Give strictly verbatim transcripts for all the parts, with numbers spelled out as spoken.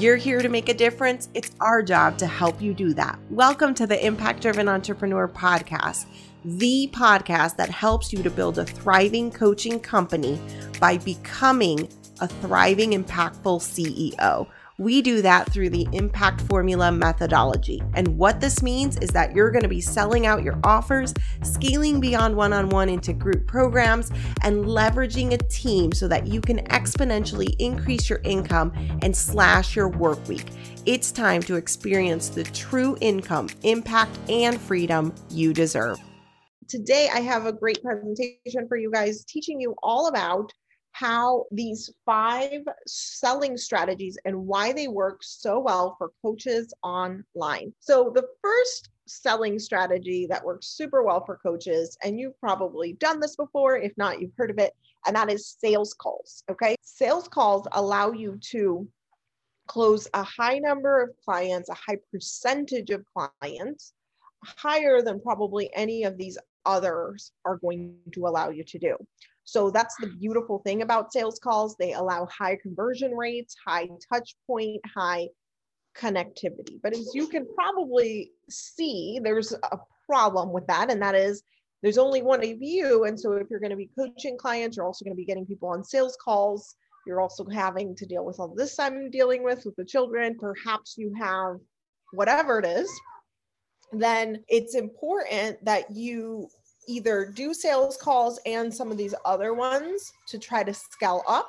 You're here to make a difference. It's our job to help you do that. Welcome to the Impact Driven Entrepreneur podcast, the podcast that helps you to build a thriving coaching company by becoming a thriving, impactful C E O. We do that through the impact formula methodology. And what this means is that you're going to be selling out your offers, scaling beyond one-on-one into group programs, and leveraging a team so that you can exponentially increase your income and slash your work week. It's time to experience the true income, impact, and freedom you deserve. Today, I have a great presentation for you guys teaching you all about how these five selling strategies and why they work so well for coaches online. So the first selling strategy that works super well for coaches, and you've probably done this before, if not, you've heard of it, and that is sales calls, okay? Sales calls allow you to close a high number of clients, a high percentage of clients, higher than probably any of these others are going to allow you to do. So that's the beautiful thing about sales calls. They allow high conversion rates, high touch point, high connectivity. But as you can probably see, there's a problem with that. And that is there's only one of you. And so if you're going to be coaching clients, you're also going to be getting people on sales calls. You're also having to deal with all this I'm dealing with, with the children. Perhaps you have whatever it is. Then it's important that you either do sales calls and some of these other ones to try to scale up,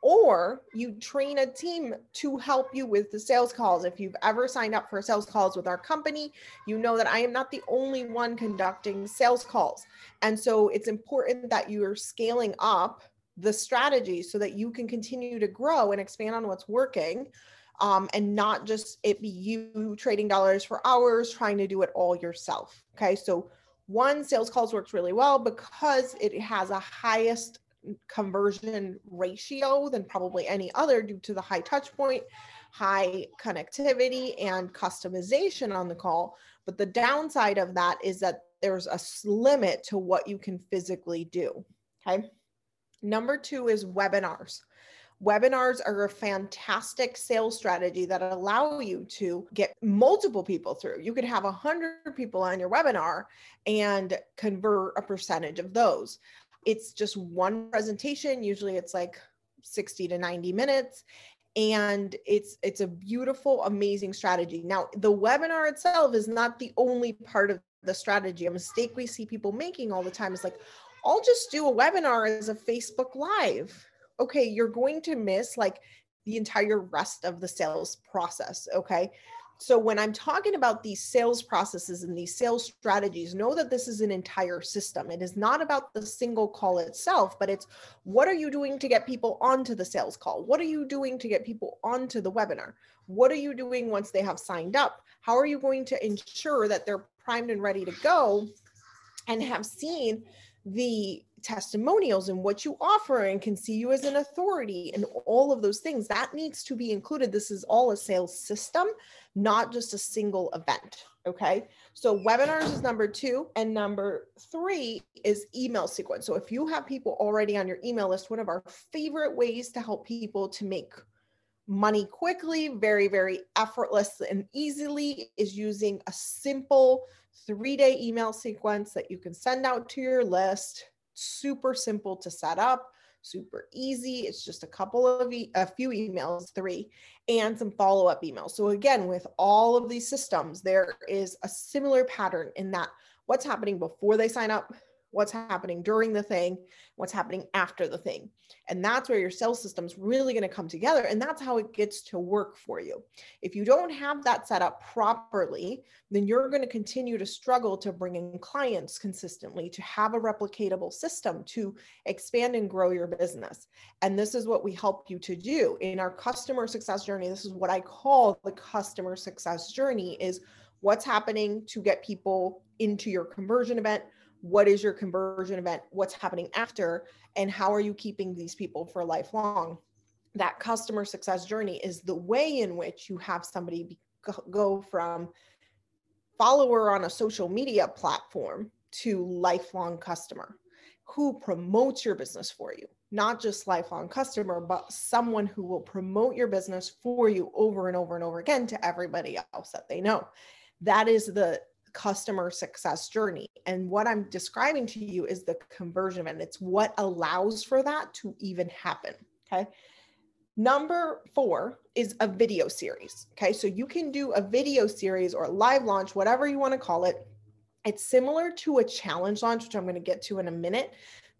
or you train a team to help you with the sales calls. If you've ever signed up for sales calls with our company, you know that I am not the only one conducting sales calls. And so it's important that you are scaling up the strategy so that you can continue to grow and expand on what's working. Um, and not just it be you trading dollars for hours, trying to do it all yourself. Okay. So one, sales calls works really well because it has a highest conversion ratio than probably any other due to the high touch point, high connectivity, and customization on the call. But the downside of that is that there's a limit to what you can physically do. Okay. Number two is webinars. Webinars are a fantastic sales strategy that allow you to get multiple people through. You could have a hundred people on your webinar and convert a percentage of those. It's just one presentation. Usually it's like sixty to ninety minutes. And it's, it's a beautiful, amazing strategy. Now, the webinar itself is not the only part of the strategy. A mistake we see people making all the time is like, I'll just do a webinar as a Facebook Live. Okay, you're going to miss like the entire rest of the sales process, okay? So when I'm talking about these sales processes and these sales strategies, know that this is an entire system. It is not about the single call itself, but it's what are you doing to get people onto the sales call? What are you doing to get people onto the webinar? What are you doing once they have signed up? How are you going to ensure that they're primed and ready to go and have seen the testimonials and what you offer and can see you as an authority and all of those things that needs to be included. This is all a sales system, not just a single event. Okay. So webinars is number two. And number three is email sequence. So if you have people already on your email list, one of our favorite ways to help people to make money quickly, very, very effortless and easily is using a simple three-day email sequence that you can send out to your list. Super simple to set up, super easy. It's just a couple of, e- a few emails, three, and some follow-up emails. So again, with all of these systems, there is a similar pattern in that what's happening before they sign up, what's happening during the thing, what's happening after the thing. And that's where your sales system's really going to come together. And that's how it gets to work for you. If you don't have that set up properly, then you're going to continue to struggle to bring in clients consistently, to have a replicatable system, to expand and grow your business. And this is what we help you to do in our customer success journey. This is what I call the customer success journey is what's happening to get people into your conversion event. What is your conversion event? What's happening after? And how are you keeping these people for lifelong? That customer success journey is the way in which you have somebody go from follower on a social media platform to lifelong customer who promotes your business for you, not just lifelong customer, but someone who will promote your business for you over and over and over again to everybody else that they know. That is the customer success journey. And what I'm describing to you is the conversion, and it's what allows for that to even happen. Okay. Number four is a video series. Okay. So you can do a video series or live launch, whatever you want to call it. It's similar to a challenge launch, which I'm going to get to in a minute.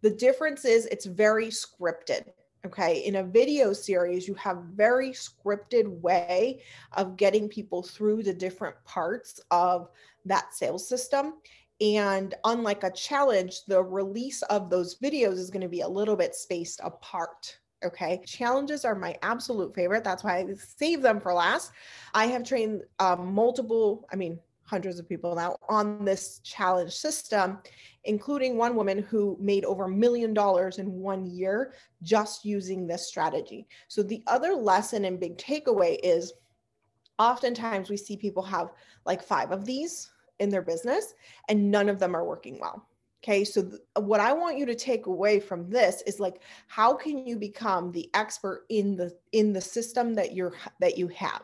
The difference is it's very scripted. Okay. In a video series, you have very scripted way of getting people through the different parts of that sales system. And unlike a challenge, the release of those videos is going to be a little bit spaced apart. Okay. Challenges are my absolute favorite. That's why I save them for last. I have trained um, multiple, I mean, hundreds of people now on this challenge system, including one woman who made over a million dollars in one year just using this strategy. So the other lesson and big takeaway is oftentimes we see people have like five of these in their business and none of them are working well. Okay. So th- what I want you to take away from this is like, how can you become the expert in the, in the system that you're, that you have?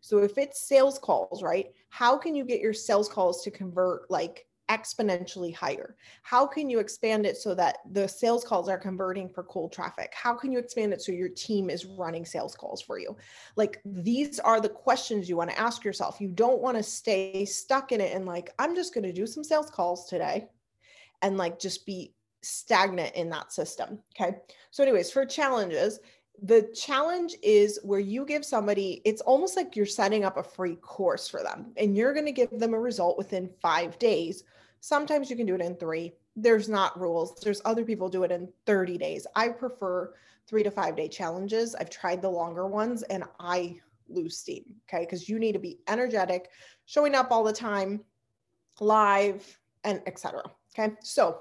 So if it's sales calls, right? How can you get your sales calls to convert like exponentially higher? How can you expand it so that the sales calls are converting for cold traffic? How can you expand it so your team is running sales calls for you? Like, these are the questions you want to ask yourself. You don't want to stay stuck in it and like, I'm just going to do some sales calls today and like just be stagnant in that system. Okay. So anyways, for challenges, the challenge is where you give somebody, it's almost like you're setting up a free course for them and you're going to give them a result within five days. Sometimes you can do it in three. There's not rules. There's other people do it in thirty days. I prefer three to five day challenges. I've tried the longer ones and I lose steam. Okay. Because you need to be energetic, showing up all the time, live, and et cetera. Okay. So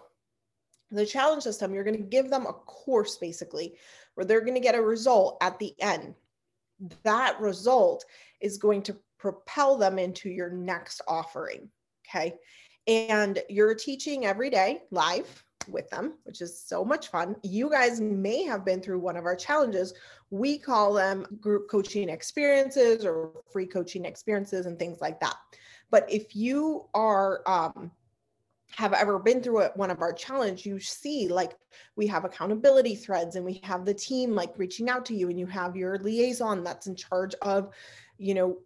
the challenge system, you're going to give them a course basically where they're going to get a result at the end. That result is going to propel them into your next offering. Okay. And you're teaching every day live with them, which is so much fun. You guys may have been through one of our challenges. We call them group coaching experiences or free coaching experiences and things like that. But if you are, um, have ever been through it, one of our challenge, you see like we have accountability threads and we have the team like reaching out to you and you have your liaison that's in charge of, you know,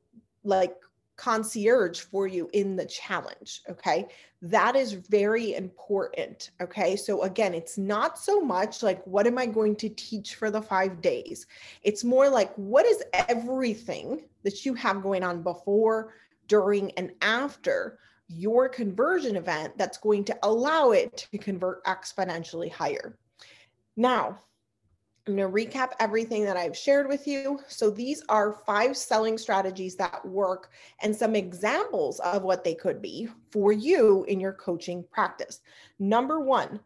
like concierge for you in the challenge. Okay. That is very important. Okay. So again, it's not so much like, what am I going to teach for the five days? It's more like, what is everything that you have going on before, during, and after your conversion event that's going to allow it to convert exponentially higher. Now, I'm going to recap everything that I've shared with you. So these are five selling strategies that work and some examples of what they could be for you in your coaching practice. Number one,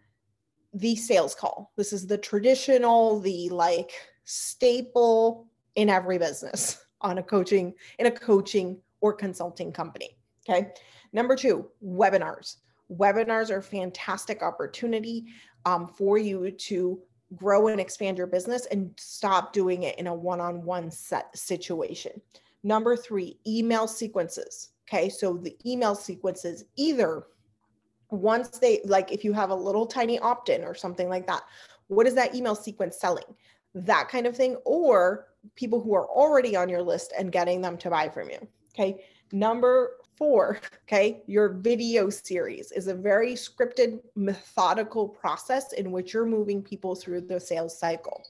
the sales call. This is the traditional, the like staple in every business on a coaching, in a coaching or consulting company. Okay. Number two, webinars. Webinars are a fantastic opportunity um, for you to grow and expand your business and stop doing it in a one-on-one set situation. Number three, email sequences. Okay. So the email sequences, either once they, like if you have a little tiny opt-in or something like that, what is that email sequence selling? That kind of thing, or people who are already on your list and getting them to buy from you. Okay. Number four, okay, your video series is a very scripted, methodical process in which you're moving people through the sales cycle.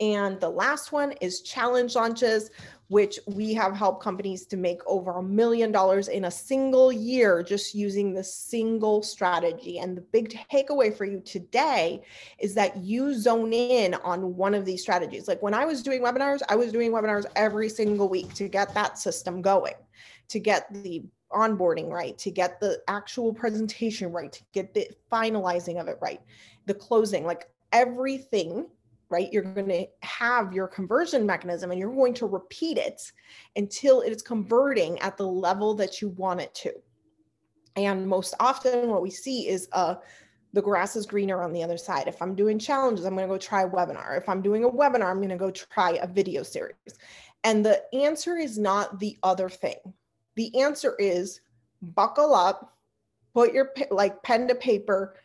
And the last one is challenge launches, which we have helped companies to make over a million dollars in a single year just using the single strategy. And the big takeaway for you today is that you zone in on one of these strategies. Like when I was doing webinars, I was doing webinars every single week to get that system going, to get the onboarding right, to get the actual presentation right, to get the finalizing of it right, the closing, like everything. Right? You're going to have your conversion mechanism and you're going to repeat it until it's converting at the level that you want it to. And most often what we see is a the grass is greener on the other side. If I'm doing challenges, I'm going to go try a webinar. If I'm doing a webinar, I'm going to go try a video series. And the answer is not the other thing. The answer is buckle up, put your like pen to paper,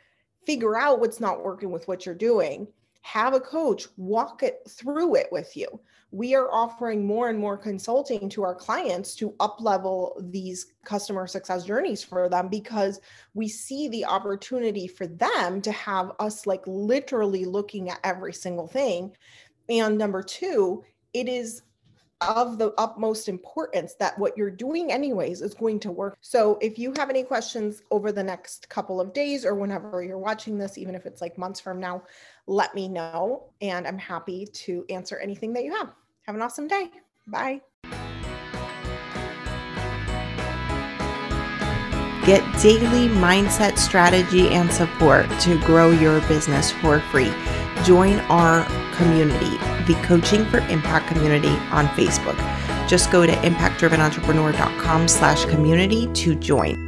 figure out what's not working with what you're doing, have a coach walk it through it with you. We are offering more and more consulting to our clients to up-level these customer success journeys for them, because we see the opportunity for them to have us like literally looking at every single thing. And number two, it is of the utmost importance that what you're doing anyways is going to work. So if you have any questions over the next couple of days or whenever you're watching this, even if it's like months from now, let me know. And I'm happy to answer anything that you have. Have an awesome day. Bye. Get daily mindset strategy and support to grow your business for free. Join our community, the Coaching for Impact community on Facebook. Just go to impact driven entrepreneur dot com slash community to join.